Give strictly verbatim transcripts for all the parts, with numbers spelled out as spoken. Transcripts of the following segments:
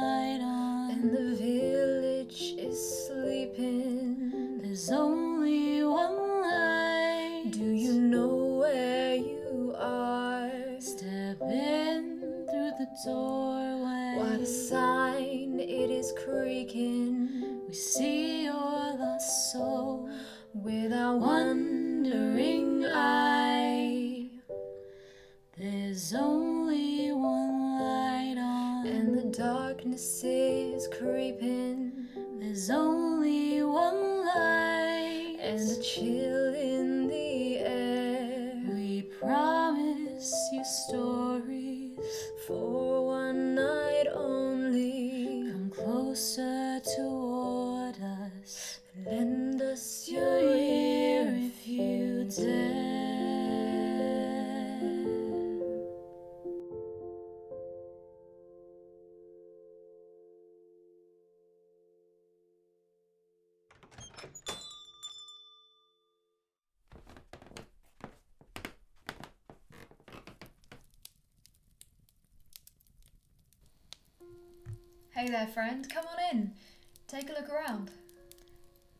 light on, and the village is sleeping. There's only one light. Do you know where you are? Step in through the doorway. What a sign, it is creaking. We see your lost soul with our wandering eye. There's only one light on, and the darkness is creeping. There's only one light, and a chill in the air. We promise you stories for one night only. Come closer toward us, lend us your ear if you dare. Hey there, friend, come on in, take a look around.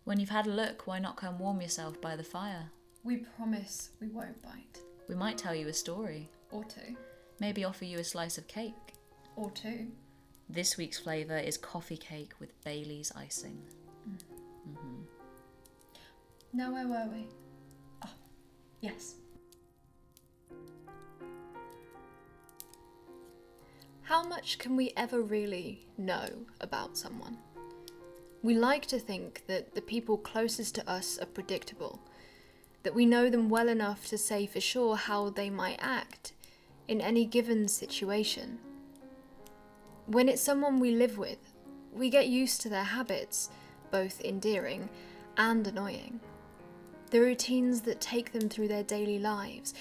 When you've had a look, why not come warm yourself by the fire? We promise we won't bite. We might tell you a story. Or two. Maybe offer you a slice of cake. Or two. This week's flavour is coffee cake with Bailey's icing. Mm. Mm-hmm. Now where were we? Oh, yes. How much can we ever really know about someone? We like to think that the people closest to us are predictable, that we know them well enough to say for sure how they might act in any given situation. When it's someone we live with, we get used to their habits, both endearing and annoying, the routines that take them through their daily lives,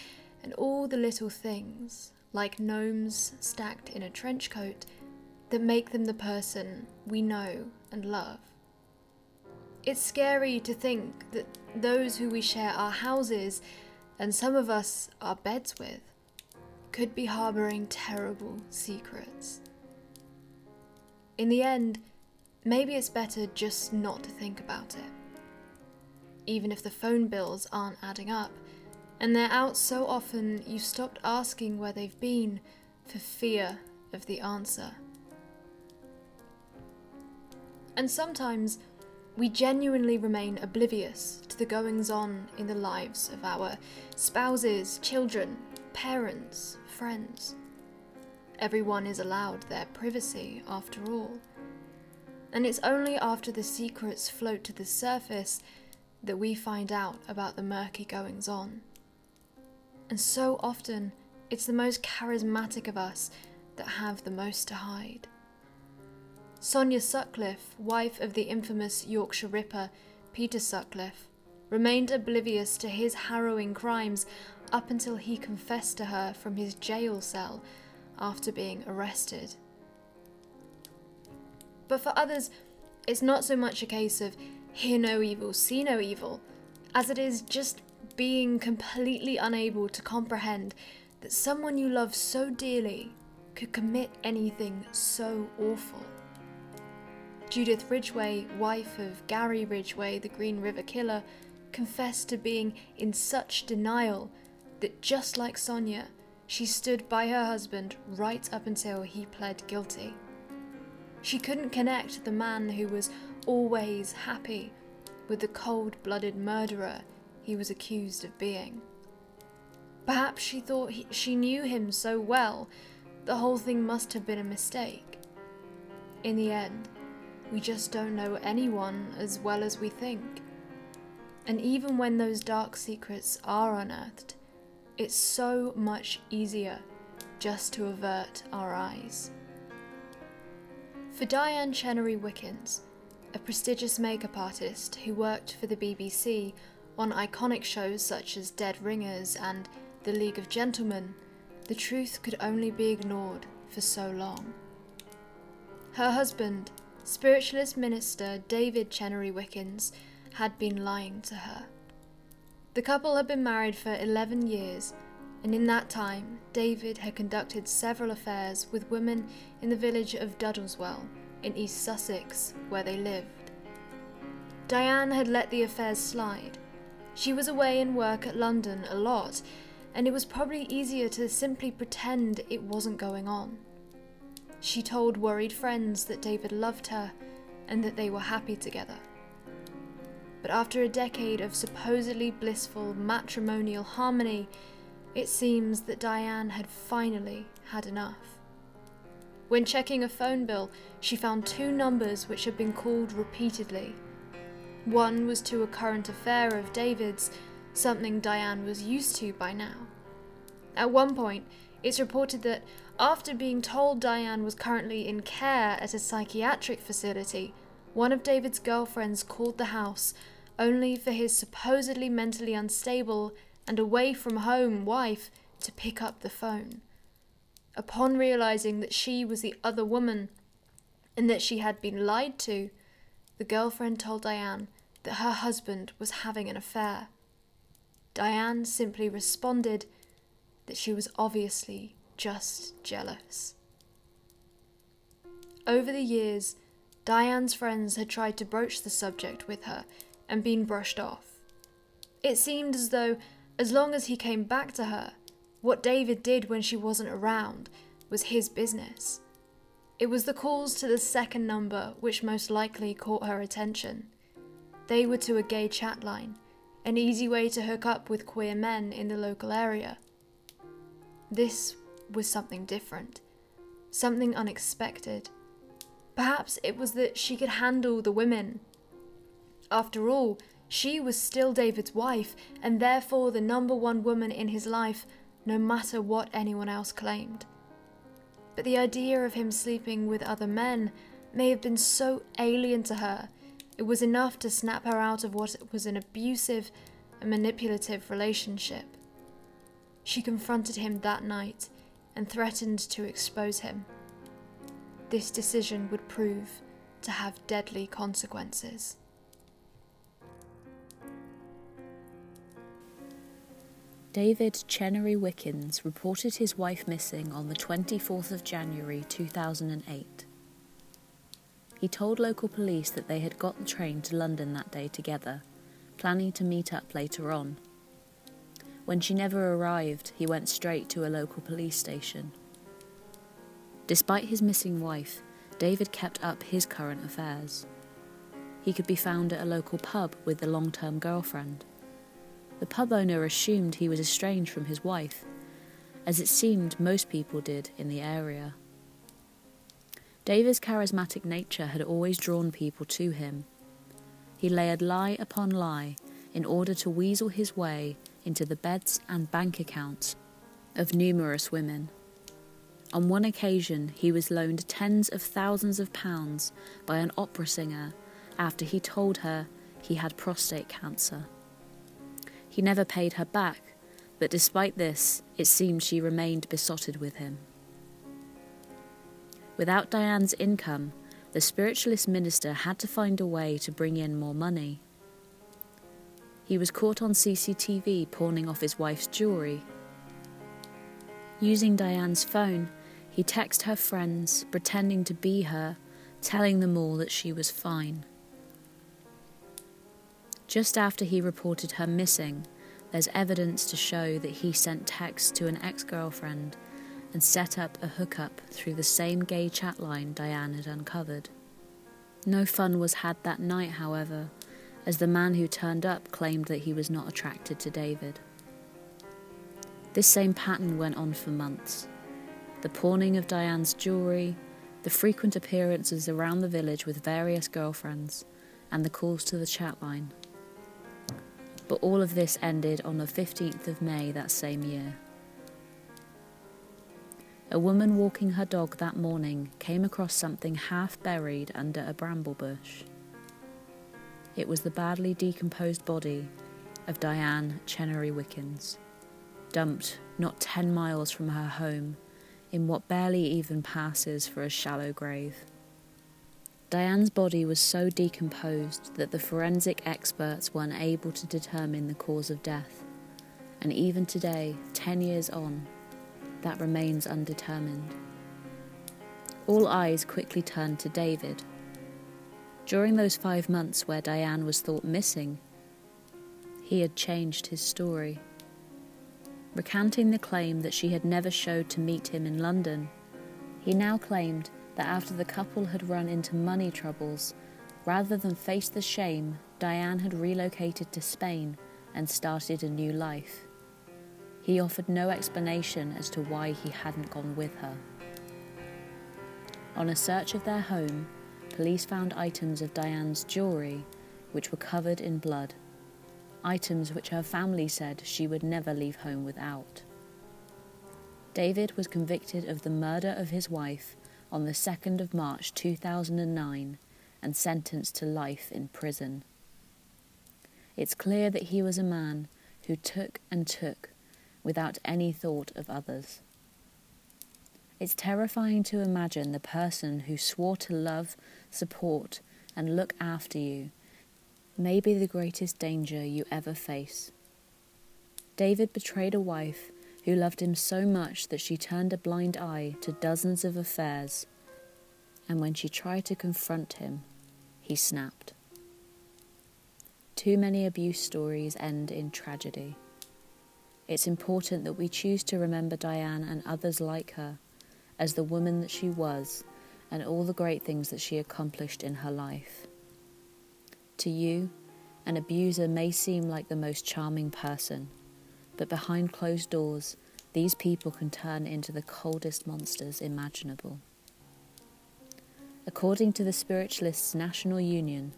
and all the little things, like gnomes stacked in a trench coat, that make them the person we know and love. It's scary to think that those who we share our houses, and some of us our beds with, could be harbouring terrible secrets. In the end, maybe it's better just not to think about it. Even if the phone bills aren't adding up, and they're out so often you've stopped asking where they've been for fear of the answer. And sometimes we genuinely remain oblivious to the goings-on in the lives of our spouses, children, parents, friends. Everyone is allowed their privacy after all. And it's only after the secrets float to the surface that we find out about the murky goings-on. And so often, it's the most charismatic of us that have the most to hide. Sonia Sutcliffe, wife of the infamous Yorkshire Ripper, Peter Sutcliffe, remained oblivious to his harrowing crimes up until he confessed to her from his jail cell after being arrested. But for others, it's not so much a case of hear no evil, see no evil, as it is just being completely unable to comprehend that someone you love so dearly could commit anything so awful. Judith Ridgway, wife of Gary Ridgway, the Green River Killer, confessed to being in such denial that, just like Sonia, she stood by her husband right up until he pled guilty. She couldn't connect the man who was always happy with the cold-blooded murderer he was accused of being. Perhaps she thought he, she knew him so well, the whole thing must have been a mistake. In the end, we just don't know anyone as well as we think. And even when those dark secrets are unearthed, it's so much easier just to avert our eyes. For Diane Chenery Wickens, a prestigious makeup artist who worked for the B B C on iconic shows such as Dead Ringers and The League of Gentlemen, the truth could only be ignored for so long. Her husband, spiritualist minister David Chenery Wickens, had been lying to her. The couple had been married for eleven years and in that time, David had conducted several affairs with women in the village of Duddleswell, in East Sussex, where they lived. Diane had let the affairs slide. She was away in work at London a lot, and it was probably easier to simply pretend it wasn't going on. She told worried friends that David loved her and that they were happy together. But after a decade of supposedly blissful matrimonial harmony, it seems that Diane had finally had enough. When checking a phone bill, she found two numbers which had been called repeatedly. One was to a current affair of David's, something Diane was used to by now. At one point, it's reported that after being told Diane was currently in care at a psychiatric facility, one of David's girlfriends called the house only for his supposedly mentally unstable and away from home wife to pick up the phone. Upon realizing that she was the other woman and that she had been lied to, the girlfriend told Diane that her husband was having an affair. Diane simply responded that she was obviously just jealous. Over the years, Diane's friends had tried to broach the subject with her and been brushed off. It seemed as though, as long as he came back to her, what David did when she wasn't around was his business. It was the calls to the second number which most likely caught her attention. They were to a gay chat line, an easy way to hook up with queer men in the local area. This was something different, something unexpected. Perhaps it was that she could handle the women. After all, she was still David's wife, and therefore the number one woman in his life, no matter what anyone else claimed. But the idea of him sleeping with other men may have been so alien to her, it was enough to snap her out of what was an abusive and manipulative relationship. She confronted him that night and threatened to expose him. This decision would prove to have deadly consequences. David Chenery Wickens reported his wife missing on the twenty-fourth of January two thousand eight. He told local police that they had got the train to London that day together, planning to meet up later on. When she never arrived, he went straight to a local police station. Despite his missing wife, David kept up his current affairs. He could be found at a local pub with the long-term girlfriend. The pub owner assumed he was estranged from his wife, as it seemed most people did in the area. David's charismatic nature had always drawn people to him. He layered lie upon lie in order to weasel his way into the beds and bank accounts of numerous women. On one occasion, he was loaned tens of thousands of pounds by an opera singer after he told her he had prostate cancer. He never paid her back, but despite this, it seemed she remained besotted with him. Without Diane's income, the spiritualist minister had to find a way to bring in more money. He was caught on C C T V pawning off his wife's jewellery. Using Diane's phone, he texted her friends, pretending to be her, telling them all that she was fine. Just after he reported her missing, there's evidence to show that he sent texts to an ex-girlfriend and set up a hookup through the same gay chat line Diane had uncovered. No fun was had that night, however, as the man who turned up claimed that he was not attracted to David. This same pattern went on for months. The pawning of Diane's jewellery, the frequent appearances around the village with various girlfriends, and the calls to the chat line. But all of this ended on the fifteenth of May that same year. A woman walking her dog that morning came across something half buried under a bramble bush. It was the badly decomposed body of Diane Chenery Wickens, dumped not ten miles from her home in what barely even passes for a shallow grave. Diane's body was so decomposed that the forensic experts were unable to determine the cause of death, and even today, ten years on, that remains undetermined. All eyes quickly turned to David. During those five months where Diane was thought missing, he had changed his story, recanting the claim that she had never showed to meet him in London. He now claimed that after the couple had run into money troubles, rather than face the shame, Diane had relocated to Spain and started a new life. He offered no explanation as to why he hadn't gone with her. On a search of their home, police found items of Diane's jewellery, which were covered in blood, items which her family said she would never leave home without. David was convicted of the murder of his wife on the second of March two thousand nine and sentenced to life in prison. It's clear that he was a man who took and took without any thought of others. It's terrifying to imagine the person who swore to love, support, and look after you may be the greatest danger you ever face. David betrayed a wife who loved him so much that she turned a blind eye to dozens of affairs, and when she tried to confront him, he snapped. Too many abuse stories end in tragedy. It's important that we choose to remember Diane and others like her as the woman that she was and all the great things that she accomplished in her life. To you, an abuser may seem like the most charming person, but behind closed doors, these people can turn into the coldest monsters imaginable. According to the Spiritualists National Union,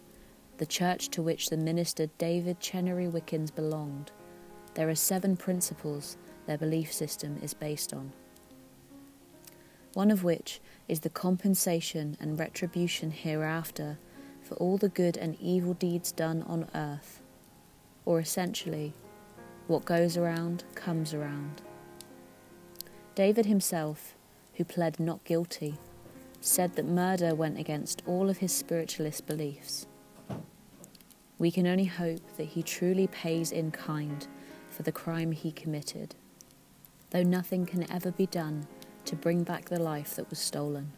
the church to which the minister David Chenery Wickens belonged, there are seven principles their belief system is based on. One of which is the compensation and retribution hereafter for all the good and evil deeds done on earth, or essentially, what goes around comes around. David himself, who pled not guilty, said that murder went against all of his spiritualist beliefs. We can only hope that he truly pays in kind for the crime he committed, though nothing can ever be done to bring back the life that was stolen.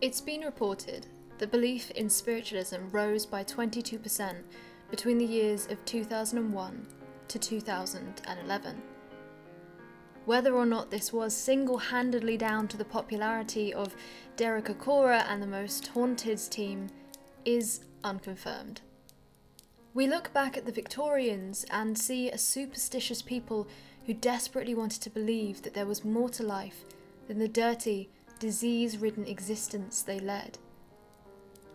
It's been reported that belief in spiritualism rose by twenty-two percent between the years of two thousand one to two thousand eleven. Whether or not this was single-handedly down to the popularity of Derek Acorah and the Most Haunted's team is unconfirmed. We look back at the Victorians and see a superstitious people who desperately wanted to believe that there was more to life than the dirty, disease-ridden existence they led.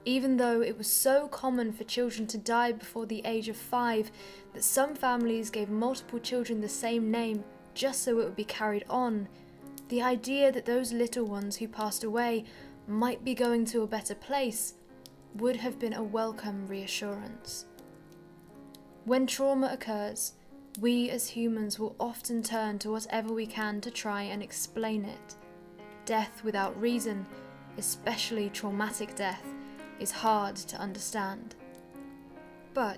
Even though it was so common for children to die before the age of five that some families gave multiple children the same name just so it would be carried on, the idea that those little ones who passed away might be going to a better place would have been a welcome reassurance. When trauma occurs, we as humans will often turn to whatever we can to try and explain it. Death without reason, especially traumatic death, is hard to understand. But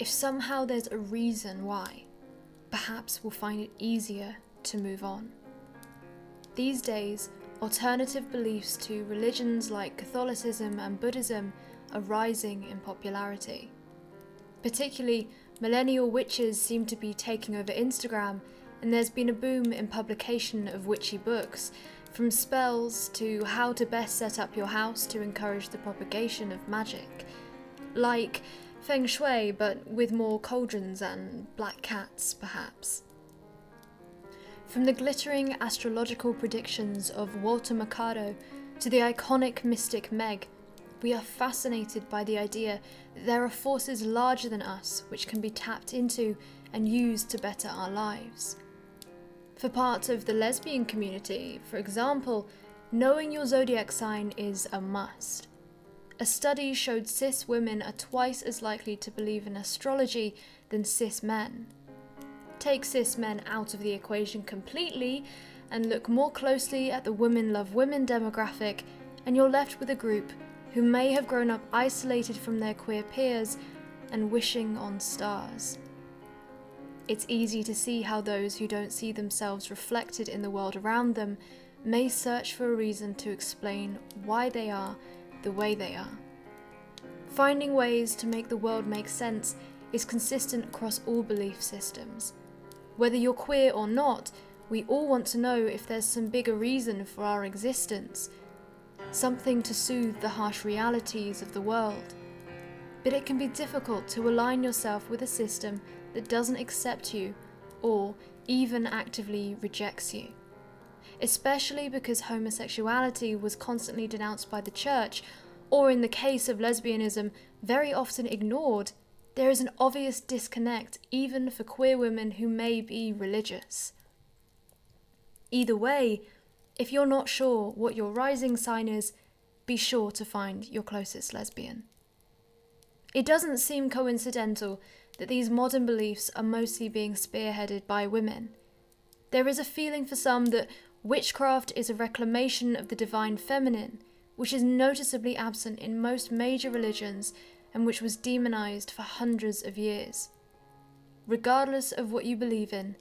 if somehow there's a reason why, perhaps we'll find it easier to move on. These days, alternative beliefs to religions like Catholicism and Buddhism are rising in popularity. Particularly, millennial witches seem to be taking over Instagram, and there's been a boom in publication of witchy books, from spells to how to best set up your house to encourage the propagation of magic. Like feng shui, but with more cauldrons and black cats, perhaps. From the glittering astrological predictions of Walter Mercado to the iconic mystic Meg, we are fascinated by the idea that there are forces larger than us which can be tapped into and used to better our lives. For parts of the lesbian community, for example, knowing your zodiac sign is a must. A study showed cis women are twice as likely to believe in astrology than cis men. Take cis men out of the equation completely and look more closely at the women love women demographic, and you're left with a group who may have grown up isolated from their queer peers and wishing on stars. It's easy to see how those who don't see themselves reflected in the world around them may search for a reason to explain why they are the way they are. Finding ways to make the world make sense is consistent across all belief systems. Whether you're queer or not, we all want to know if there's some bigger reason for our existence, something to soothe the harsh realities of the world. But it can be difficult to align yourself with a system that doesn't accept you or even actively rejects you. Especially because homosexuality was constantly denounced by the church, or in the case of lesbianism, very often ignored, there is an obvious disconnect even for queer women who may be religious. Either way, if you're not sure what your rising sign is, be sure to find your closest lesbian. It doesn't seem coincidental that these modern beliefs are mostly being spearheaded by women. There is a feeling for some that witchcraft is a reclamation of the divine feminine, which is noticeably absent in most major religions and which was demonized for hundreds of years. Regardless of what you believe in,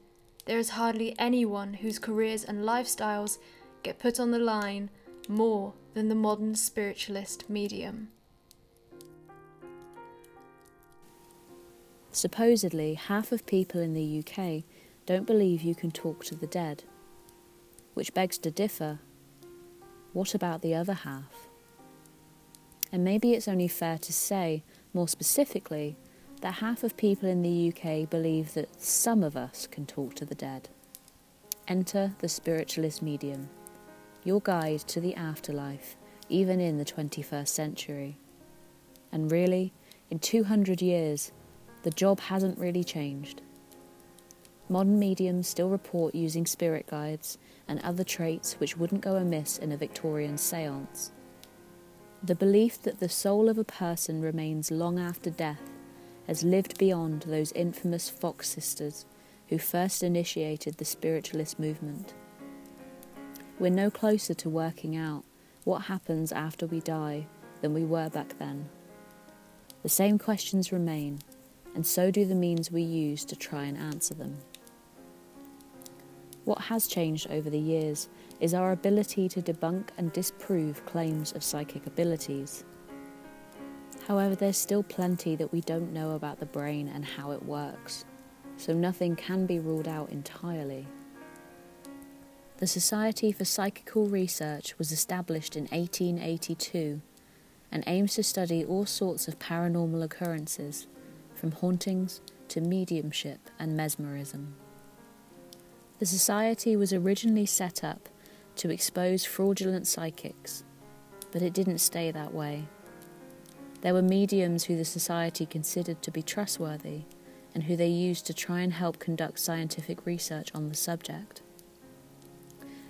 there is hardly anyone whose careers and lifestyles get put on the line more than the modern spiritualist medium. Supposedly, half of people in the U K don't believe you can talk to the dead, which begs to differ. What about the other half? And maybe it's only fair to say, more specifically, that half of people in the U K believe that some of us can talk to the dead. Enter the spiritualist medium, your guide to the afterlife, even in the twenty-first century. And really, in two hundred years, the job hasn't really changed. Modern mediums still report using spirit guides and other traits which wouldn't go amiss in a Victorian séance. The belief that the soul of a person remains long after death has lived beyond those infamous Fox sisters who first initiated the spiritualist movement. We're no closer to working out what happens after we die than we were back then. The same questions remain, and so do the means we use to try and answer them. What has changed over the years is our ability to debunk and disprove claims of psychic abilities. However, there's still plenty that we don't know about the brain and how it works, so nothing can be ruled out entirely. The Society for Psychical Research was established in eighteen eighty-two and aims to study all sorts of paranormal occurrences, from hauntings to mediumship and mesmerism. The Society was originally set up to expose fraudulent psychics, but it didn't stay that way. There were mediums who the Society considered to be trustworthy and who they used to try and help conduct scientific research on the subject.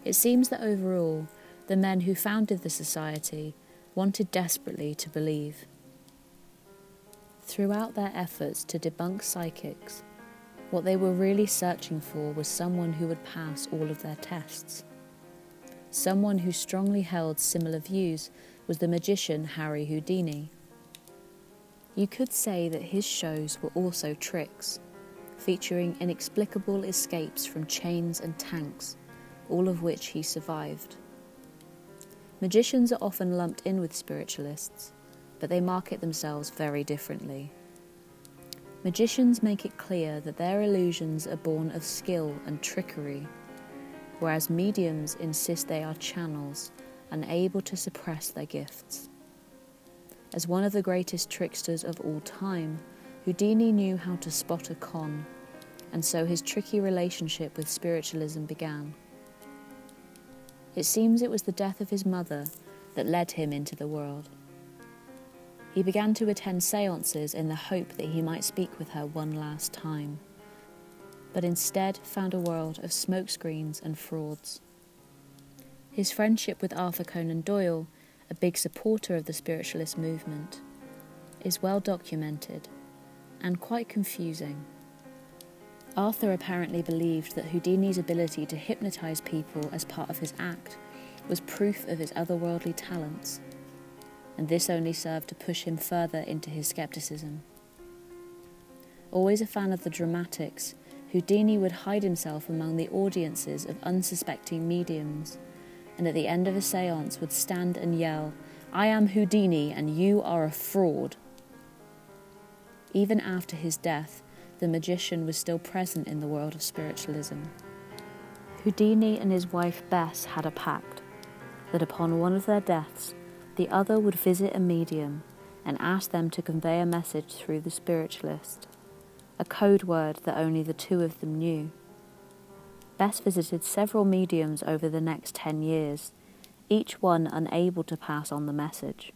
It seems that overall, the men who founded the Society wanted desperately to believe. Throughout their efforts to debunk psychics, what they were really searching for was someone who would pass all of their tests. Someone who strongly held similar views was the magician Harry Houdini. You could say that his shows were also tricks, featuring inexplicable escapes from chains and tanks, all of which he survived. Magicians are often lumped in with spiritualists, but they market themselves very differently. Magicians make it clear that their illusions are born of skill and trickery, whereas mediums insist they are channels, unable to suppress their gifts. As one of the greatest tricksters of all time, Houdini knew how to spot a con, and so his tricky relationship with spiritualism began. It seems it was the death of his mother that led him into the world. He began to attend seances in the hope that he might speak with her one last time, but instead found a world of smokescreens and frauds. His friendship with Arthur Conan Doyle, a big supporter of the spiritualist movement, is well documented and quite confusing. Arthur apparently believed that Houdini's ability to hypnotise people as part of his act was proof of his otherworldly talents, and this only served to push him further into his scepticism. Always a fan of the dramatics, Houdini would hide himself among the audiences of unsuspecting mediums, and at the end of a séance would stand and yell, "I am Houdini and you are a fraud." Even after his death, the magician was still present in the world of spiritualism. Houdini and his wife Bess had a pact that upon one of their deaths, the other would visit a medium and ask them to convey a message through the spiritualist, a code word that only the two of them knew. Bess visited several mediums over the next ten years, each one unable to pass on the message.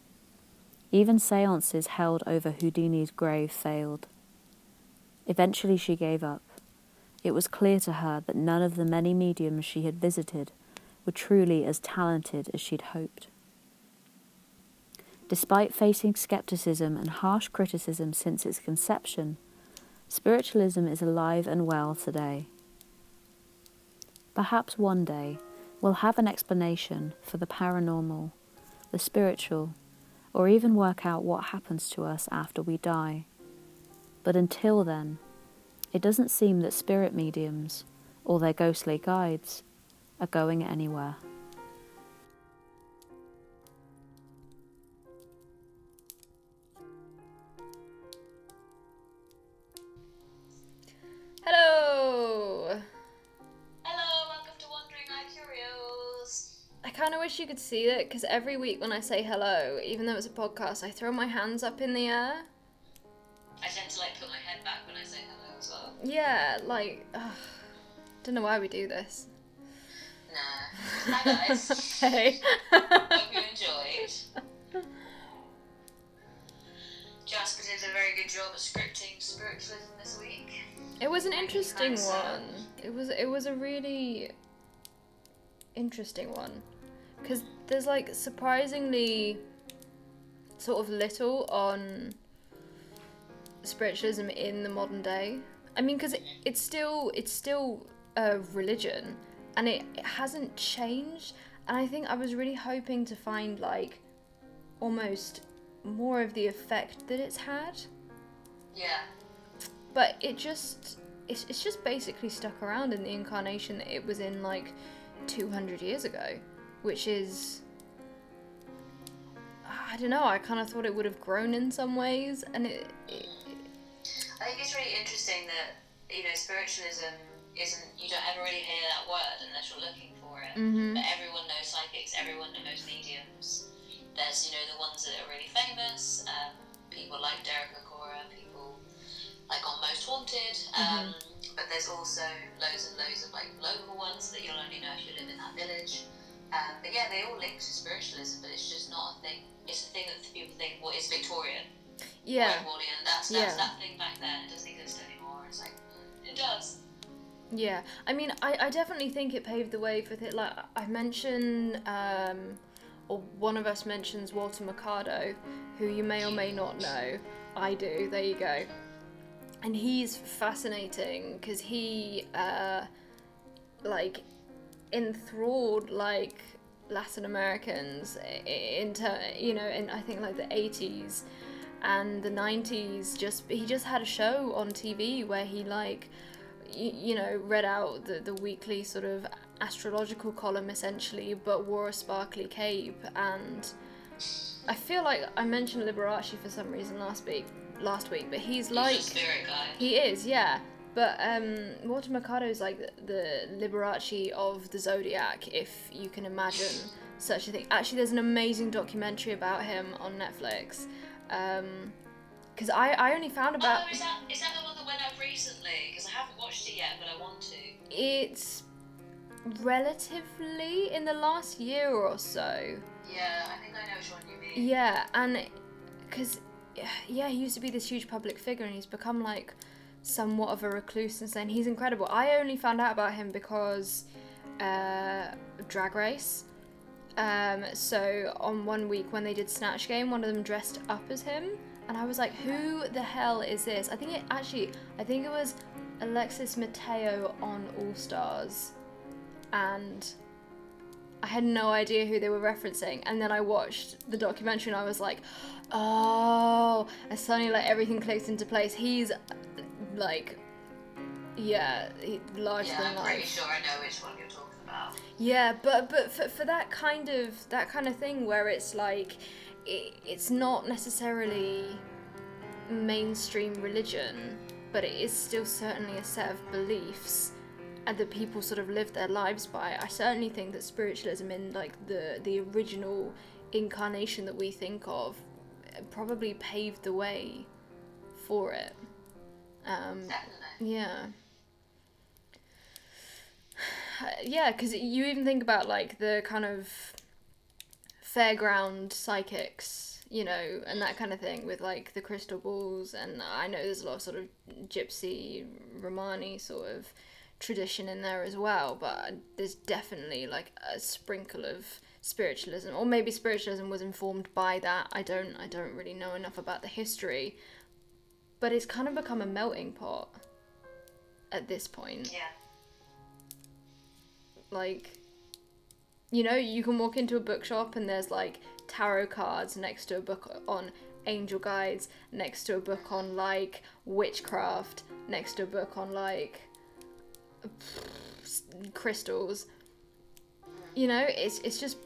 Even seances held over Houdini's grave failed. Eventually she gave up. It was clear to her that none of the many mediums she had visited were truly as talented as she'd hoped. Despite facing scepticism and harsh criticism since its conception, spiritualism is alive and well today. Perhaps one day we'll have an explanation for the paranormal, the spiritual, or even work out what happens to us after we die. But until then, it doesn't seem that spirit mediums, or their ghostly guides, are going anywhere. Hello! Hello, welcome to WonderingI Curios! I kind of wish you could see that, because every week when I say hello, even though it's a podcast, I throw my hands up in the air. I tend to like put my head back when I say hello. Yeah, like, ugh, don't know why we do this. Nah. Hi guys. Hey. Hope you enjoyed. Jasper did a very good job of scripting spiritualism this week. It was an I interesting one. Sound. It was it was a really interesting one, because there's like surprisingly sort of little on spiritualism in the modern day. I mean, because it, it's still it's still a religion, and it, it hasn't changed. And I think I was really hoping to find like almost more of the effect that it's had. Yeah. But it just it's it's just basically stuck around in the incarnation that it was in like two hundred years ago, which is, I don't know. I kind of thought it would have grown in some ways, and it. it I think it's really interesting that, you know, spiritualism isn't, you don't ever really hear that word unless you're looking for it. Mm-hmm. But everyone knows psychics, everyone knows mediums. There's, you know, the ones that are really famous, um, people like Derek Acorah, people like on Most Haunted, um, mm-hmm. but there's also loads and loads of like local ones that you'll only know if you live in that village. Um, but yeah, they all link to spiritualism, but it's just not a thing, it's a thing that people think, well, it's Victorian. Yeah. That's, that's, yeah. That thing back then, it doesn't exist anymore. It's like, it does. Yeah. I mean, I, I definitely think it paved the way for, th- like, I mentioned, um, or one of us mentions Walter Mercado, who you may or may not know. I do, there you go. And he's fascinating, because he, uh, like, enthralled, like, Latin Americans into, you know, in, I think, like, the eighties. And the nineties, just he just had a show on T V where he like, y- you know, read out the, the weekly sort of astrological column essentially, but wore a sparkly cape. And I feel like I mentioned Liberace for some reason last week, last week, but he's like, he's a spirit guy. He is, yeah. But um, Walter Mercado is like the, the Liberace of the Zodiac, if you can imagine such a thing. Actually, there's an amazing documentary about him on Netflix. Um, because I, I only found about... Oh, is that, is that the one that went up recently? Because I haven't watched it yet, but I want to. It's relatively in the last year or so. Yeah, I think I know which one you mean. Yeah, and... Because, yeah, he used to be this huge public figure, and he's become, like, somewhat of a recluse and saying he's incredible. I only found out about him because uh, of Drag Race. Um, so on one week when they did Snatch Game, one of them dressed up as him, and I was like, who the hell is this? I think it actually, I think it was Alexis Mateo on All Stars, and I had no idea who they were referencing, and then I watched the documentary and I was like, oh, and suddenly like everything clicks into place. He's like, yeah, he, larger yeah, than life. Yeah, I'm pretty sure I know which one you're talking about. Yeah, but but for for that kind of that kind of thing where it's like, it, it's not necessarily mainstream religion, but it is still certainly a set of beliefs and that people sort of live their lives by. I certainly think that spiritualism in like the the original incarnation that we think of probably paved the way for it. Um, Definitely. Yeah. Yeah, because you even think about like the kind of fairground psychics, you know, and that kind of thing with like the crystal balls, and I know there's a lot of sort of gypsy, Romani sort of tradition in there as well, but there's definitely like a sprinkle of spiritualism, or maybe spiritualism was informed by that. I don't I don't really know enough about the history, but it's kind of become a melting pot at this point. Yeah. Like, you know, you can walk into a bookshop and there's like tarot cards next to a book on angel guides, next to a book on like witchcraft, next to a book on like crystals. You know, it's it's just,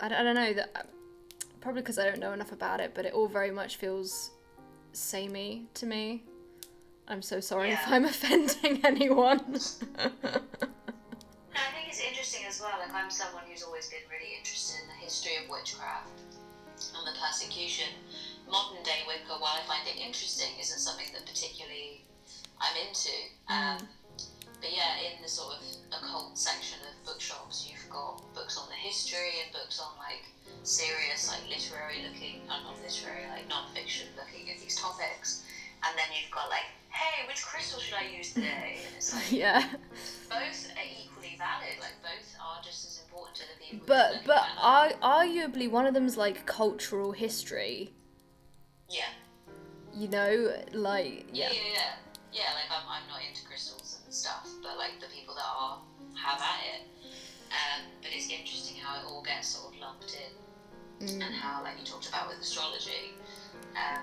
I don't, I don't know, that probably because I don't know enough about it, but it all very much feels samey to me. I'm so sorry yeah. if I'm offending anyone. No, I think it's interesting as well. Like, I'm someone who's always been really interested in the history of witchcraft and the persecution. Modern day Wicca, while I find it interesting, isn't something that particularly I'm into. Um, mm. But yeah, in the sort of occult section of bookshops, you've got books on the history and books on like serious, like literary-looking, not literary, like non-fiction-looking at these topics. And then you've got like, hey, which crystal should I use today? And it's like, yeah, both are equally valid. Like both are just as important to the people. But but are, arguably one of them's like cultural history. Yeah. You know, like yeah. Yeah, yeah, yeah. Yeah, like I'm, I'm not into crystals and stuff, but like the people that are have at it. Um, but it's interesting how it all gets sort of lumped in, mm. and how, like you talked about with astrology, um,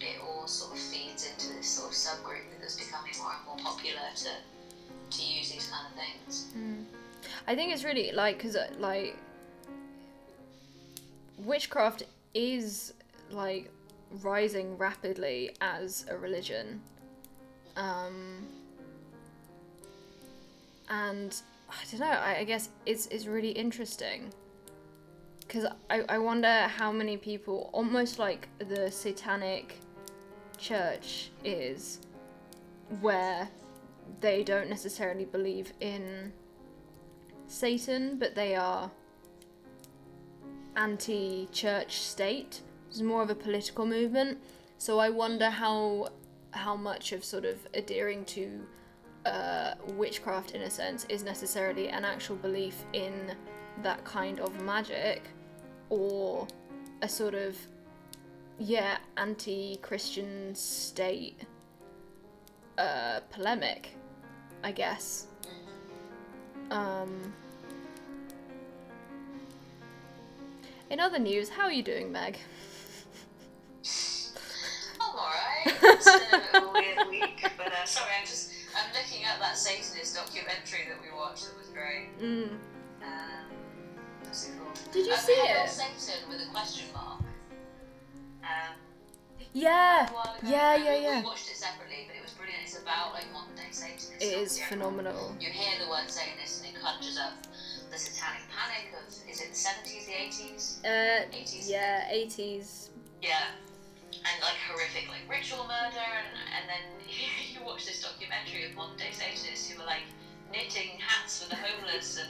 it all sort of feeds into this sort of subgroup that's becoming more and more popular to to use these kind of things. Mm. I think it's really like because like witchcraft is like rising rapidly as a religion. Um, and I don't know, I, I guess it's it's really interesting because I, I wonder how many people, almost like the satanic church is, where they don't necessarily believe in Satan, but they are anti-church state. It's more of a political movement. So I wonder how how much of sort of adhering to uh, witchcraft in a sense is necessarily an actual belief in that kind of magic, or a sort of yeah anti-Christian state uh, polemic, I guess. Um, in other news, how are you doing, Meg? Alright, it's been a weird week, but uh, sorry, I'm just I'm looking at that Satanist documentary that we watched that was great. Mm. Um, what's it called? Did you um, see it? Satan with a question mark. Um, yeah, yeah, yeah, yeah. We watched it separately, but it was brilliant. It's about like modern day Satanists. It is general. Phenomenal. You hear the word Satanist and it conjures up the satanic panic of, is it the seventies, the eighties? Uh, eighties? Yeah, eighties. Yeah. And like horrific like ritual murder, and, and then you watch this documentary of modern day Satanists who were like knitting hats for the homeless and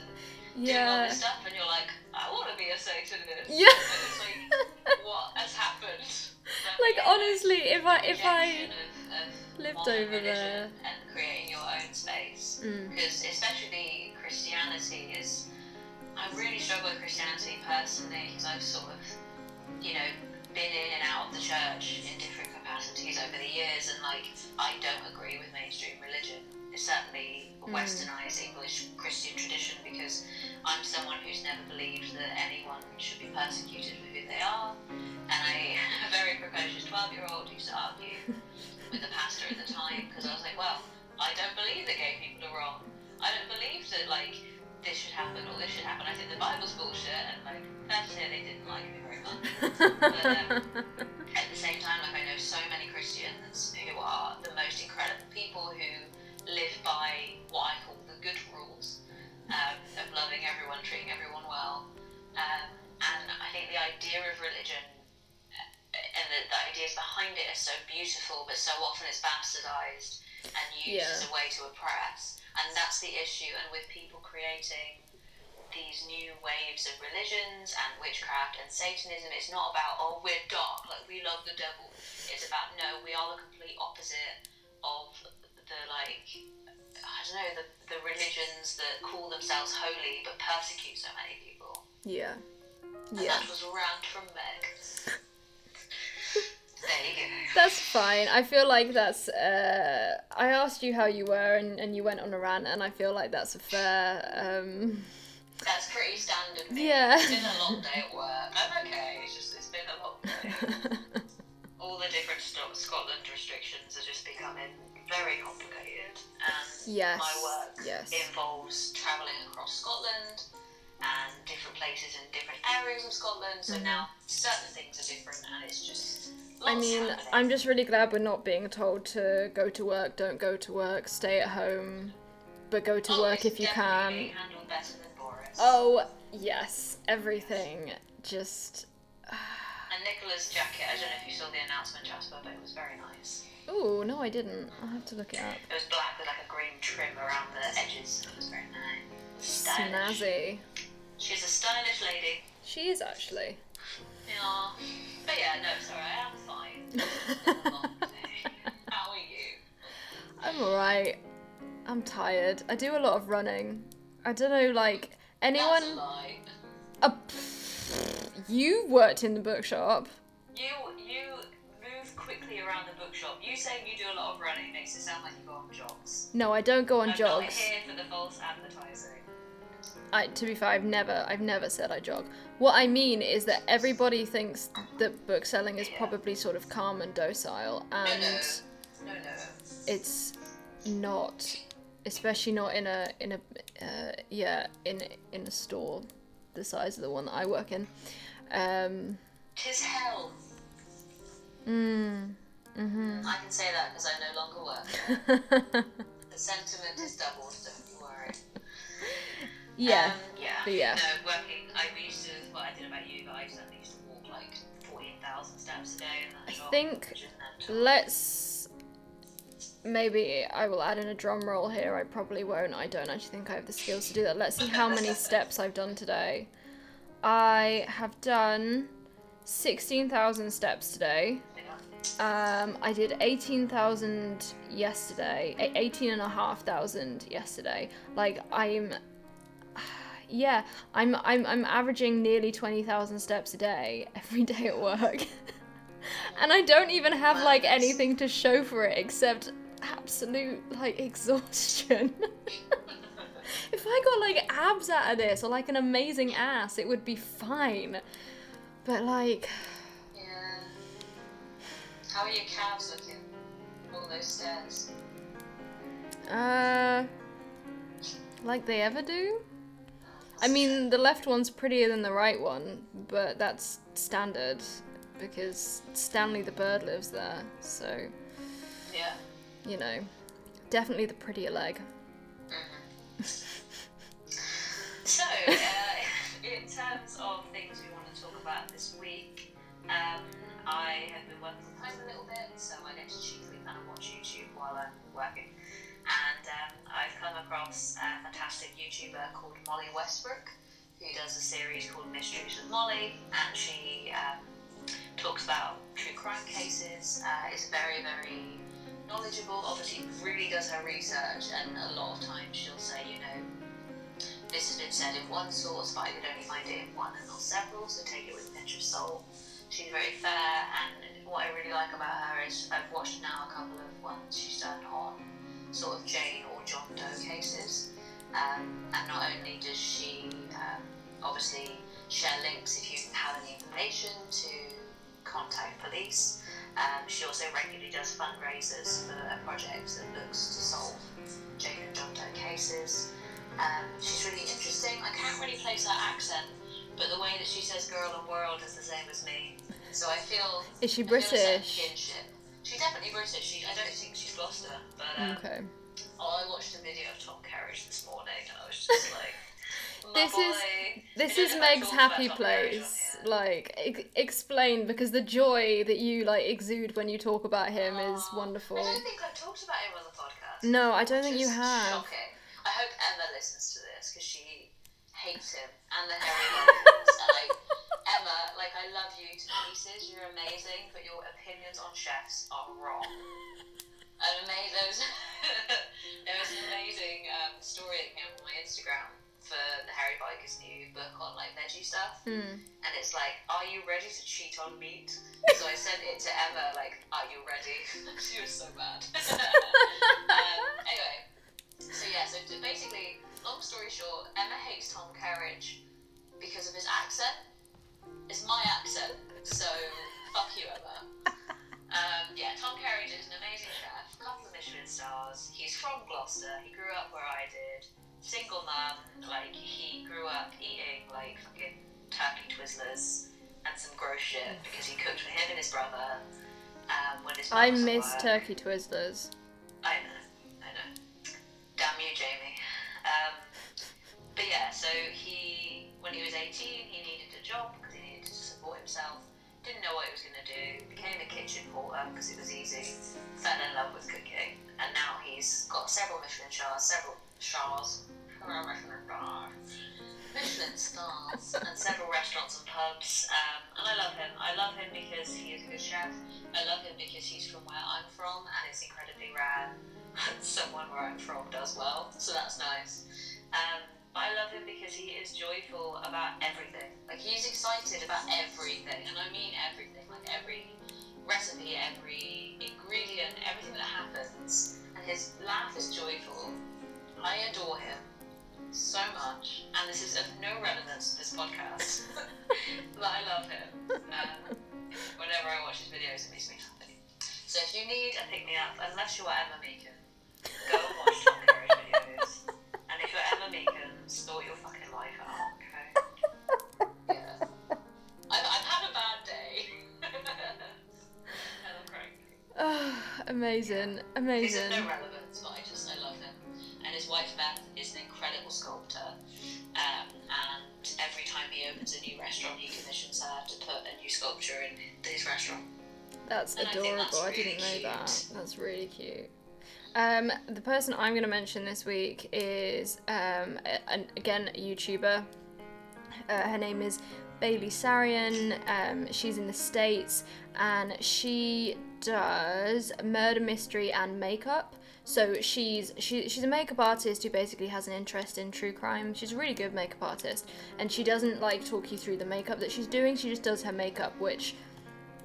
yeah. doing all this stuff, and you're like, I want to be a Satanist. Yeah. And it's like, what has happened? That, like yeah, honestly, if I if I of, of lived over there, and creating your own space, because mm. especially Christianity is, I really struggle with Christianity personally because I've sort of, you know, been in and out of the church in different capacities over the years, and like I don't agree with mainstream religion. It's certainly a westernized mm. English Christian tradition, because I I'm someone who's never believed that anyone should be persecuted for who they are, and I, a very precocious twelve-year-old used to argue with the pastor at the time, because I was like, well, I don't believe that gay people are wrong. I don't believe that, like, this should happen or this should happen. I think the Bible's bullshit, and, like, fair to say they didn't like me very much. But um, at the same time, like, I know so many Christians who are the most incredible people who live by what I call the good rules um, of loving everyone, treating everyone well. Um, and I think the idea of religion and the, the ideas behind it are so beautiful, but so often it's bastardized and used yeah. as a way to oppress. And that's the issue, and with people creating these new waves of religions and witchcraft and Satanism, it's not about, oh, we're dark, like, we love the devil. It's about, no, we are the complete opposite of the, like, I don't know, the, the religions that call themselves holy but persecute so many people. Yeah. And yeah. that was a rant from Meg. There you go. That's fine. I feel like that's... Uh, I asked you how you were, and, and you went on a rant, and I feel like that's a fair... Um... That's pretty standard. Me. Yeah. It's been a long day at work. I'm okay. It's just, it's been a long day. All the different st- Scotland restrictions are just becoming very complicated. And yes. my work yes. involves travelling across Scotland and different places in different areas of Scotland. So mm-hmm. now certain things are different, and it's just... I mean, I'm just really glad we're not being told to go to work, don't go to work, stay at home, but go to oh, work if you can. Being handled better than Boris. Oh, yes, everything. Yes. Just. And Nicola's jacket, I don't know if you saw the announcement, Jasper, but it was very nice. Ooh, no, I didn't. I'll have to look it up. It was black with like a green trim around the edges, and it was very nice. Stylish. Snazzy. She's a stylish lady. She is actually. Yeah. But yeah, no, sorry, I am fine. How are you? I'm alright. I'm tired. I do a lot of running. I don't know, like, anyone... That's a lie. A... You worked in the bookshop. You you move quickly around the bookshop. You saying you do a lot of running makes it sound like you go on jogs. No, I don't go on I'm jogs. I'm not here for the false advertising. I, to be fair, I've never, I've never said I jog. What I mean is that everybody thinks that book selling is yeah. probably sort of calm and docile, and no, no. No, no. it's not, especially not in a in a uh, yeah in in a store the size of the one that I work in. Um, 'Tis hell. Mm. Mhm. I can say that because I no longer work there. The sentiment is doubled. Don't you worry. Yeah. Um, yeah. But yeah. No, working, I used to, well, I didn't know about you guys, I used to walk like fourteen thousand steps a day. And that I job, think, let's, maybe I will add in a drum roll here. I probably won't. I don't actually think I have the skills to do that. Let's see how many steps I've done today. I have done sixteen thousand steps today. Um, I did eighteen thousand yesterday, eighteen and a half thousand yesterday. Like, I'm... Yeah, I'm I'm I'm averaging nearly twenty thousand steps a day every day at work, and I don't even have well, like anything to show for it except absolute like exhaustion. If I got like abs out of this or like an amazing ass, it would be fine. But like, yeah. How are your calves looking? All those stairs. Uh, like they ever do. I mean, the left one's prettier than the right one, but that's standard, because Stanley the bird lives there, so... Yeah. You know, definitely the prettier leg. Mm-hmm. So, uh, in terms of things we want to talk about this week, um, I have been working from home a little bit, so I get to cheaply kind of watch YouTube while I'm working. And um, I've come across a fantastic YouTuber called Molly Westbrook, who does a series called Mysteries with Molly, and she um, talks about true crime cases, uh, is very, very knowledgeable, obviously really does her research, and a lot of times she'll say, you know, this has been said in one source, but I could only find it in one and not several, so take it with a pinch of salt. She's very fair, and what I really like about her is I've watched now a couple of ones she's done on sort of Jane or John Doe cases, um, and not only does she uh, obviously share links if you have any information to contact police. Um, she also regularly does fundraisers for a project that looks to solve Jane and John Doe cases. Um, she's really interesting. I can't really place her accent, but the way that she says girl and world is the same as me. So I feel... Is she British? I feel a certain kinship. She's definitely British. She, I don't think she's Gloucester, but... Um, okay. Oh, I watched a video of Tom Kerridge this morning and I was just like... This boy. is this you is Meg's happy place. Like, ex- explain, because the joy that you like exude when you talk about him oh, is wonderful. I don't think I've talked about him on the podcast. No, I don't think you have. Shocking. I hope Emma listens to this because she hates him and the Harry Houdini. Like, Emma, like I love you to pieces. You're amazing, but your opinions on chefs are wrong. And amazing. There was, there was an amazing um, story that came on my Instagram for the Harry Biker's new book on like veggie stuff, mm. and it's like, are you ready to cheat on meat? So I sent it to Emma, like, are you ready? She was so mad. um, anyway, so yeah, so basically, long story short, Emma hates Tom Kerridge because of his accent. It's my accent, so fuck you, Emma. Um, yeah, Tom Kerridge is an amazing chef, couple of Michelin stars. He's from Gloucester. He grew up where I did. Single man, like, he grew up eating, like, fucking turkey Twizzlers and some gross shit because he cooked for him and his brother um, when his mum I miss work. turkey Twizzlers. I know, I know. Damn you, Jamie. Um, but yeah, so he, when he was eighteen, he needed a job because he needed to support himself. Didn't know what he was going to do, became a kitchen porter because it was easy, fell in love with cooking, and now he's got several Michelin stars, several stars, Michelin stars, and several restaurants and pubs, um, and I love him. I love him because he is a good chef, I love him because he's from where I'm from, and it's incredibly rare when someone where I'm from does well, so that's nice. Um, I love him because he is joyful about everything. Like, he's excited about everything, and I mean everything. Like, every recipe, every ingredient, everything that happens. And his laugh is joyful. I adore him so much. And this is of no relevance to this podcast. But I love him. Um, whenever I watch his videos, it makes me happy. So if you need a pick-me-up, unless you're Emma Meakin, go and watch Tom Kerridge videos. And if you're Emma Meakin, sort your fucking life out, okay? Yeah. I've, I've had a bad day. And I'm cranky. Oh, amazing, yeah. Amazing. He's of no relevance, but I just, I love him. And his wife, Beth, is an incredible sculptor. Um, and every time he opens a new restaurant, he commissions her to put a new sculpture in his restaurant. That's and adorable. I, that's really I didn't know cute. that. That's really cute. Um, the person I'm going to mention this week is, um, a, again, a YouTuber. Uh, her name is Bailey Sarian. Um, she's in the States, and she does murder mystery and makeup. So she's she, she's a makeup artist who basically has an interest in true crime. She's a really good makeup artist, and she doesn't, like, talk you through the makeup that she's doing. She just does her makeup, which...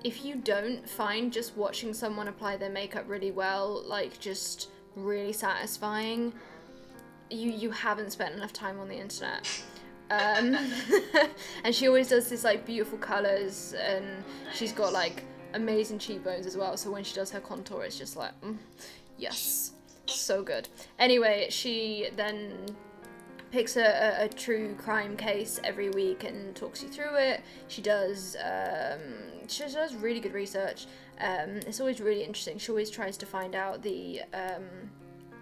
If you don't find just watching someone apply their makeup really well, like, just really satisfying, you you haven't spent enough time on the internet. Um, and she always does this, like, beautiful colours, and she's got, like, amazing cheekbones as well, so when she does her contour, it's just like, mm, yes, so good. Anyway, she then... picks a, a, a true crime case every week and talks you through it. She does um, she does really good research. Um, it's always really interesting. She always tries to find out the, um,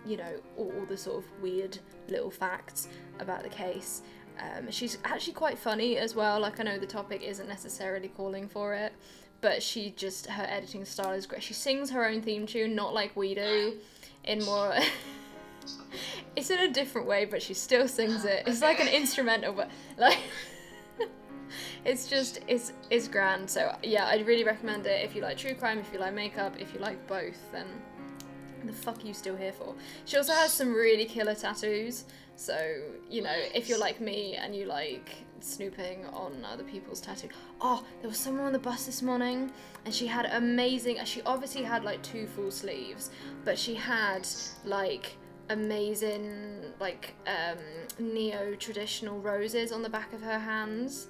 you know, all, all the sort of weird little facts about the case. Um, she's actually quite funny as well. Like, I know the topic isn't necessarily calling for it, but she just, her editing style is great. She sings her own theme tune, not like we do, in more... It's in a different way, but she still sings it. It's like an instrumental, but like it's just it's it's grand. So yeah, I'd really recommend it if you like true crime, if you like makeup, if you like both. Then the fuck are you still here for? She also has some really killer tattoos. So you know, if you're like me and you like snooping on other people's tattoos. Oh, there was someone on the bus this morning, and she had amazing. She obviously had like two full sleeves, but she had like. amazing, like, um, neo-traditional roses on the back of her hands.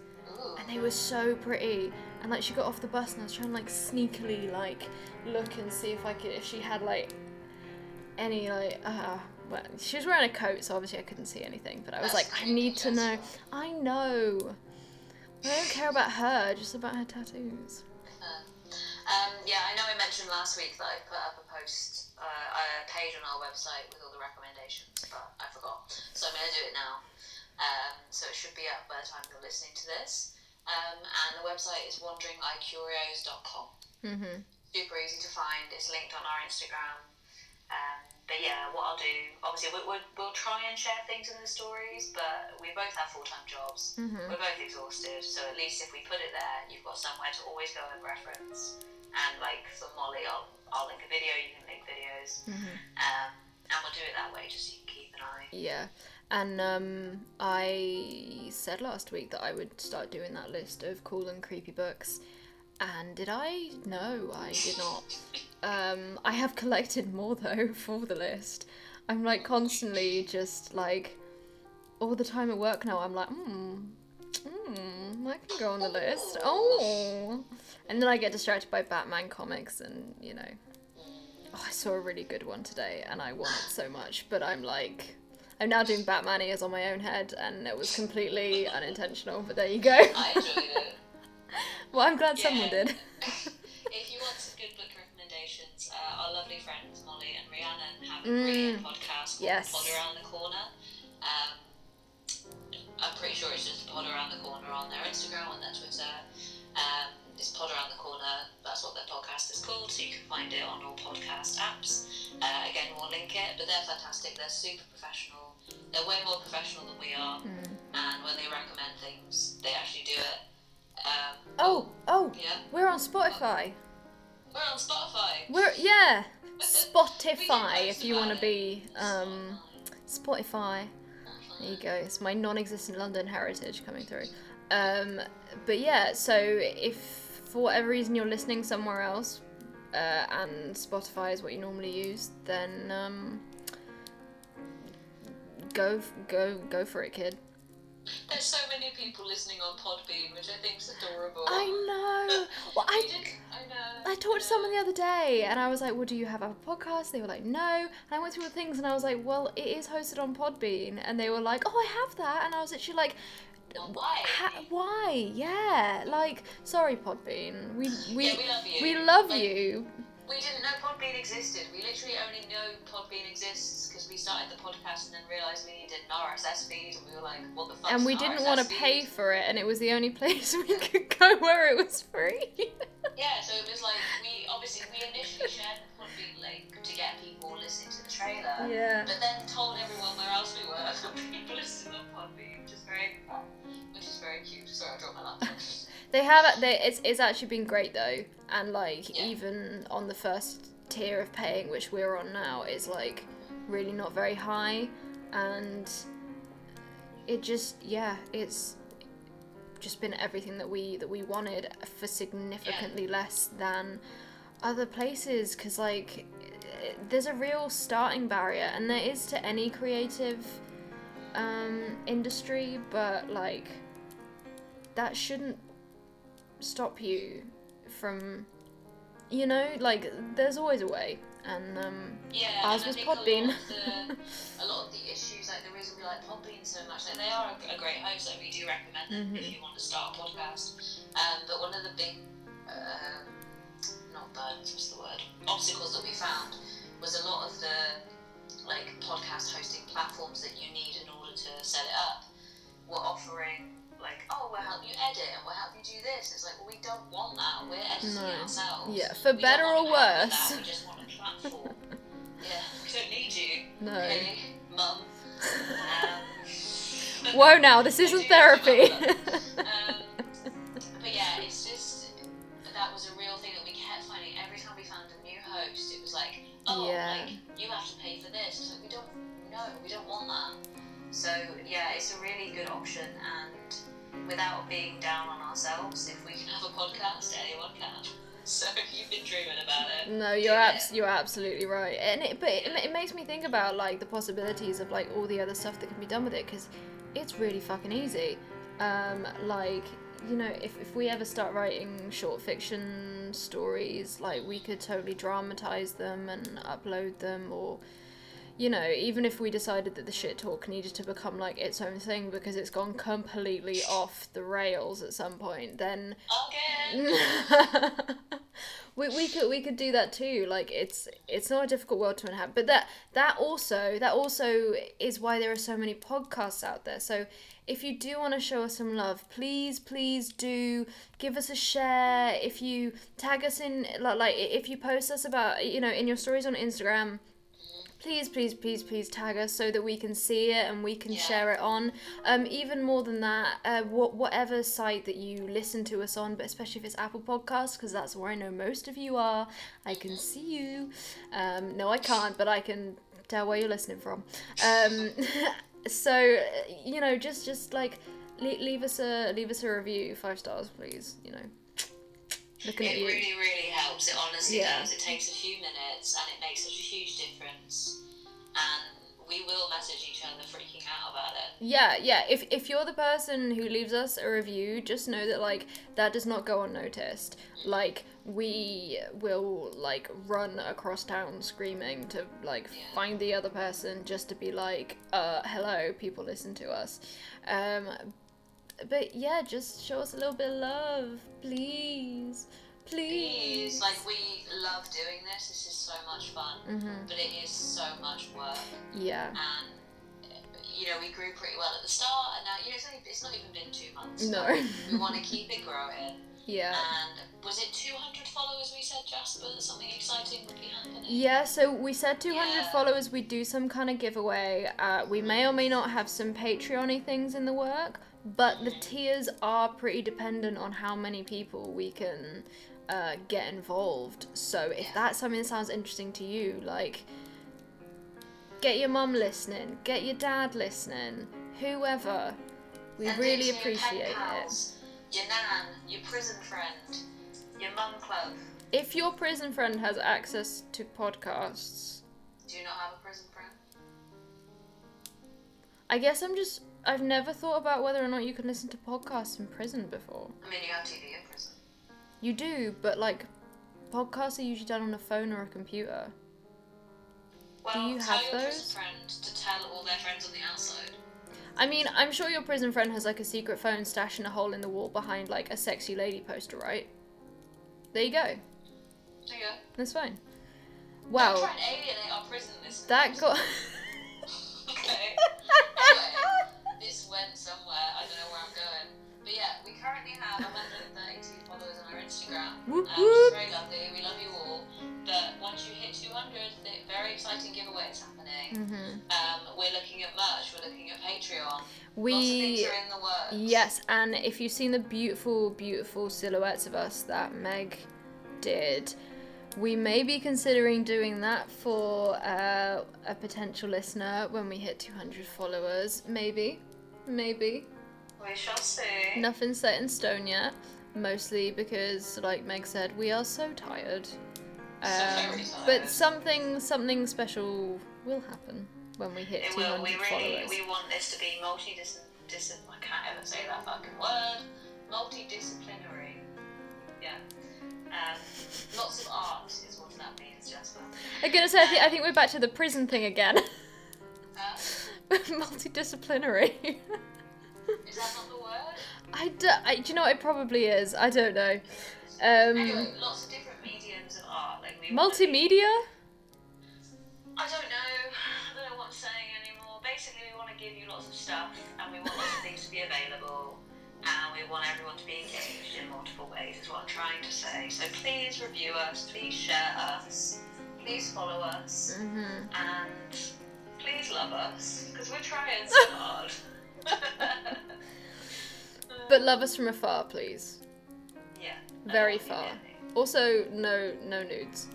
And they were so pretty. And, like, she got off the bus and I was trying to, like, sneakily, like, look and see if I could, if she had, like, any, like, uh, well, she was wearing a coat, so obviously I couldn't see anything. But I was That's like, I need to know. I know. I don't care about her, just about her tattoos. Um, yeah, I know I mentioned last week that I put up a post, uh, a page on our website with all the recommendations, but I forgot. So I'm going to do it now. Um, so it should be up by the time you're listening to this. Um, and the website is wondering i curios dot com. Mm-hmm. Super easy to find. It's linked on our Instagram. Um, but yeah, what I'll do, obviously we'll, we'll, we'll try and share things in the stories, but we both have full-time jobs. Mm-hmm. We're both exhausted, so at least if we put it there, you've got somewhere to always go and reference. And like for Molly, I'll, I'll link a video, you can link videos. Mm-hmm. Um, and we'll do it that way just so you can keep an eye. Yeah. And um, I said last week that I would start doing that list of cool and creepy books. And did I? No, I did not. um, I have collected more though for the list. I'm like constantly just like, all the time at work now, I'm like, hmm, hmm, I can go on the list. Oh. And then I get distracted by Batman comics and, you know, oh, I saw a really good one today and I want it so much, but I'm like, I'm now doing Batman ears on my own head and it was completely unintentional, but there you go. I enjoyed it. Well, I'm glad yeah. someone did. If you want some good book recommendations, uh, our lovely friends Molly and Rihanna have a mm. brilliant podcast called yes. Pod Around the Corner. Um, I'm pretty sure it's just Pod Around the Corner on their Instagram, on their Twitter. Um, it's Pod Around the Corner, that's what their podcast is called, so you can find it on all podcast apps. Uh, again, we'll link it, but they're fantastic, they're super professional, they're way more professional than we are, mm. and when they recommend things, they actually do it. Um, oh, oh, yeah. We're on Spotify. We're on Spotify. We're, yeah, Spotify, if you want to be, um, Spotify. There you go, it's my non-existent London heritage coming through. Um, but yeah, so if for whatever reason you're listening somewhere else, uh, and Spotify is what you normally use, then, um, go, go, go for it, kid. There's so many people listening on Podbean, which I think's adorable. I know. Well, I, I know. I talked to someone the other day, and I was like, "Well, do you have a podcast?" They were like, "No." And I went through all the things, and I was like, "Well, it is hosted on Podbean." And they were like, "Oh, I have that." And I was actually like, well, "Why? Ha- why? Yeah. Like, sorry, Podbean. We we yeah, we love you. We love like, you." We didn't know Podbean existed. We literally only know Podbean exists because we started the podcast and then realised we needed an R S S feed and we were like, what the fuck? And we didn't want to pay for it and it was the only place we could go where it was free. Yeah, so it was like, we obviously, we initially shared the Podbean link to get people listening to the trailer. Yeah. But then told everyone where else we were for people listening on Podbean, which is very, which is very cute. Sorry, I dropped my laptop. They have, they, it's it's actually been great though, and like yeah. even on the first tier of paying, which we're on now, is like really not very high, and it just yeah, it's just been everything that we that we wanted for significantly yeah. less than other places, because like it, there's a real starting barrier, and there is to any creative um, industry, but like that shouldn't stop you from, you know, like there's always a way, and um yeah, ours and was Podbean. A, a lot of the issues, like the reason we like Podbean so much, like they are a, a great host, like we do recommend them mm-hmm. if you want to start a podcast, um but one of the big um not burdens, what's the word, obstacles that we found was a lot of the like podcast hosting platforms that you need in order to set it up were offering like, oh, we'll help you edit and we'll help you do this. It's like, well, we don't want that. We're editing no. ourselves. Yeah, for we better or worse. We just want a platform. Yeah, we don't need you. No. Okay, mum. Um, Whoa, now, this isn't therapy. um, but yeah, it's just, that was a real thing that we kept finding. Every time we found a new host, it was like, oh, yeah. like, you have to pay for this. It's like, we don't, no, we don't want that. So, yeah, it's a really good option, and without being down on ourselves, if we can have a podcast, anyone can. so you've been dreaming about it. No, you're abs- you're absolutely right. And it, but it, it makes me think about like the possibilities of like all the other stuff that can be done with it, because it's really fucking easy. Um, like, you know, if if we ever start writing short fiction stories, like we could totally dramatize them and upload them, or, you know, even if we decided that the shit talk needed to become like its own thing because it's gone completely off the rails at some point, then okay. we we could we could do that too. Like it's it's not a difficult world to inhabit. But that that also that also is why there are so many podcasts out there. So if you do want to show us some love, please, please do give us a share. If you tag us in like, like if you post us about, you know, in your stories on Instagram, please, please, please, please tag us so that we can see it and we can yeah. share it on. Um, even more than that, uh, wh- whatever site that you listen to us on, but especially if it's Apple Podcasts, because that's where I know most of you are. I can see you. Um, no, I can't, but I can tell where you're listening from. Um, so, you know, just, just like le- leave us a leave us a review, five stars, please. You know. Looking it really, really helps. It honestly yeah. does. It takes a few minutes and it makes such a huge difference. And we will message each other freaking out about it. Yeah, yeah. If if you're the person who leaves us a review, just know that, like, that does not go unnoticed. Like, we will, like, run across town screaming to, like, yeah. find the other person just to be like, uh, hello, people listen to us. Um, But yeah, just show us a little bit of love, please, please. Please, like, we love doing this. This is so much fun, mm-hmm. but it is so much work. Yeah. And you know, we grew pretty well at the start, and now you know it's, only, it's not even been two months. No. We want to keep it growing. Yeah. And was it two hundred followers we said, Jasper, that something exciting would be happening? Yeah, so we said two hundred yeah. followers, we do some kind of giveaway. Uh, we may or may not have some Patreon-y things in the work, but the tiers are pretty dependent on how many people we can uh, get involved. So if yeah. that's something that sounds interesting to you, like, get your mum listening, get your dad listening, whoever. We and really appreciate it. Your nan, your prison friend, your mum club. If your prison friend has access to podcasts... Do you not have a prison friend? I guess I'm just... I've never thought about whether or not you can listen to podcasts in prison before. I mean, you have T V in prison. You do, but, like, podcasts are usually done on a phone or a computer. Well, do you have those? Tell your prison friend to tell all their friends on the outside. I mean, I'm sure your prison friend has, like, a secret phone stashed in a hole in the wall behind, like, a sexy lady poster, right? There you go. There you go. That's fine. Wow. Don't try and alienate our prison listeners. That got... Okay. Anyway, this went somewhere. I don't know where I'm going. But yeah, we currently have one hundred thirty-two followers on our Instagram. Whoop, um, whoop. Which is very lovely. We love you all. But once you hit two hundred, the very exciting giveaway is happening. Mm-hmm. Um, we're looking at merch. We're looking at Patreon. We, Lots of things are in the works. Yes, and if you've seen the beautiful, beautiful silhouettes of us that Meg did, we may be considering doing that for uh, a potential listener when we hit two hundred followers. Maybe. Maybe. We shall see. Nothing's set in stone yet. Mostly because, like Meg said, we are so tired. Um, but something something special will happen when we hit it two hundred will. We really, followers. We want this to be multi-dis- dis- I can't ever say that fucking word. Multidisciplinary. Yeah. Um, lots of art is what that means, Jasper. I'm gonna say I think I think we're back to the prison thing again. Uh, multidisciplinary. Is that not the word? I do, I, do you know what, it probably is. I don't know. Um, anyway, lots of different mediums of art. Like we multimedia? I don't know. I don't know what I'm saying anymore. Basically, we want to give you lots of stuff, and we want lots of things to be available, and we want everyone to be engaged in multiple ways, is what I'm trying to say. So please review us, please share us, please follow us, mm-hmm. and please love us, because we're trying so hard. But love us from afar, please. Yeah. Very far. Also, no no nudes.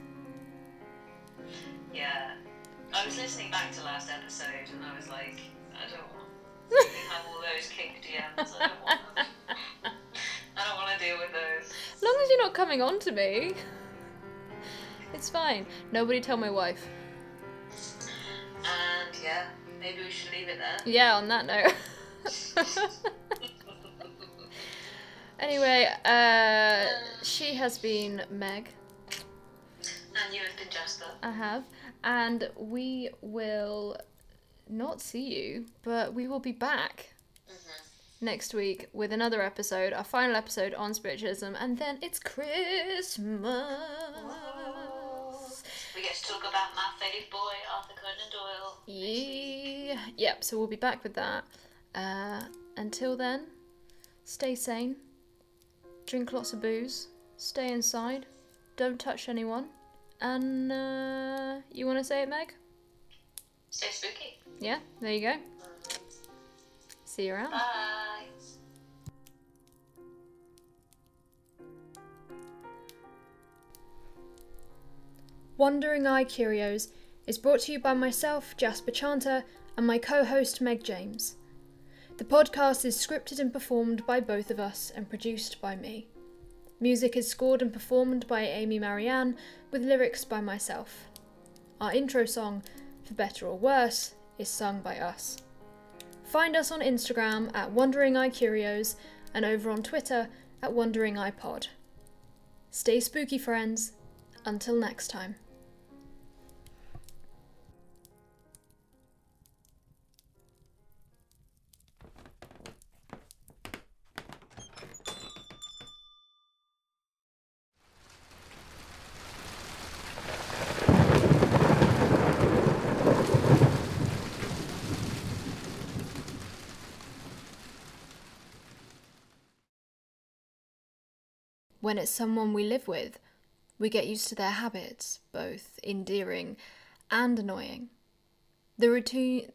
Yeah. I was listening back to last episode and I was like, I don't want to have all those kink D Ms. I don't want them. I don't want to deal with those. As long as you're not coming on to me. It's fine. Nobody tell my wife. And yeah, maybe we should leave it there. Yeah, on that note. Anyway, uh, she has been Meg. And you have been Jasper. I have. And we will not see you, but we will be back mm-hmm. next week with another episode, our final episode on spiritualism, and then it's Christmas. Whoa. We get to talk about my favourite boy, Arthur Conan Doyle. Yeah. Yep, so we'll be back with that. Uh, until then, stay sane. Drink lots of booze, stay inside, don't touch anyone, and uh, you want to say it, Meg? Stay spooky. Yeah, there you go. See you around. Bye. WonderingI Curios is brought to you by myself, Jasper Chanter, and my co-host, Meg James. The podcast is scripted and performed by both of us and produced by me. Music is scored and performed by Amy Marianne, with lyrics by myself. Our intro song, For Better or Worse, is sung by us. Find us on Instagram at WonderingI Curios and over on Twitter at WonderingI Pod. Stay spooky, friends. Until next time. When it's someone we live with, we get used to their habits, both endearing and annoying. The routine...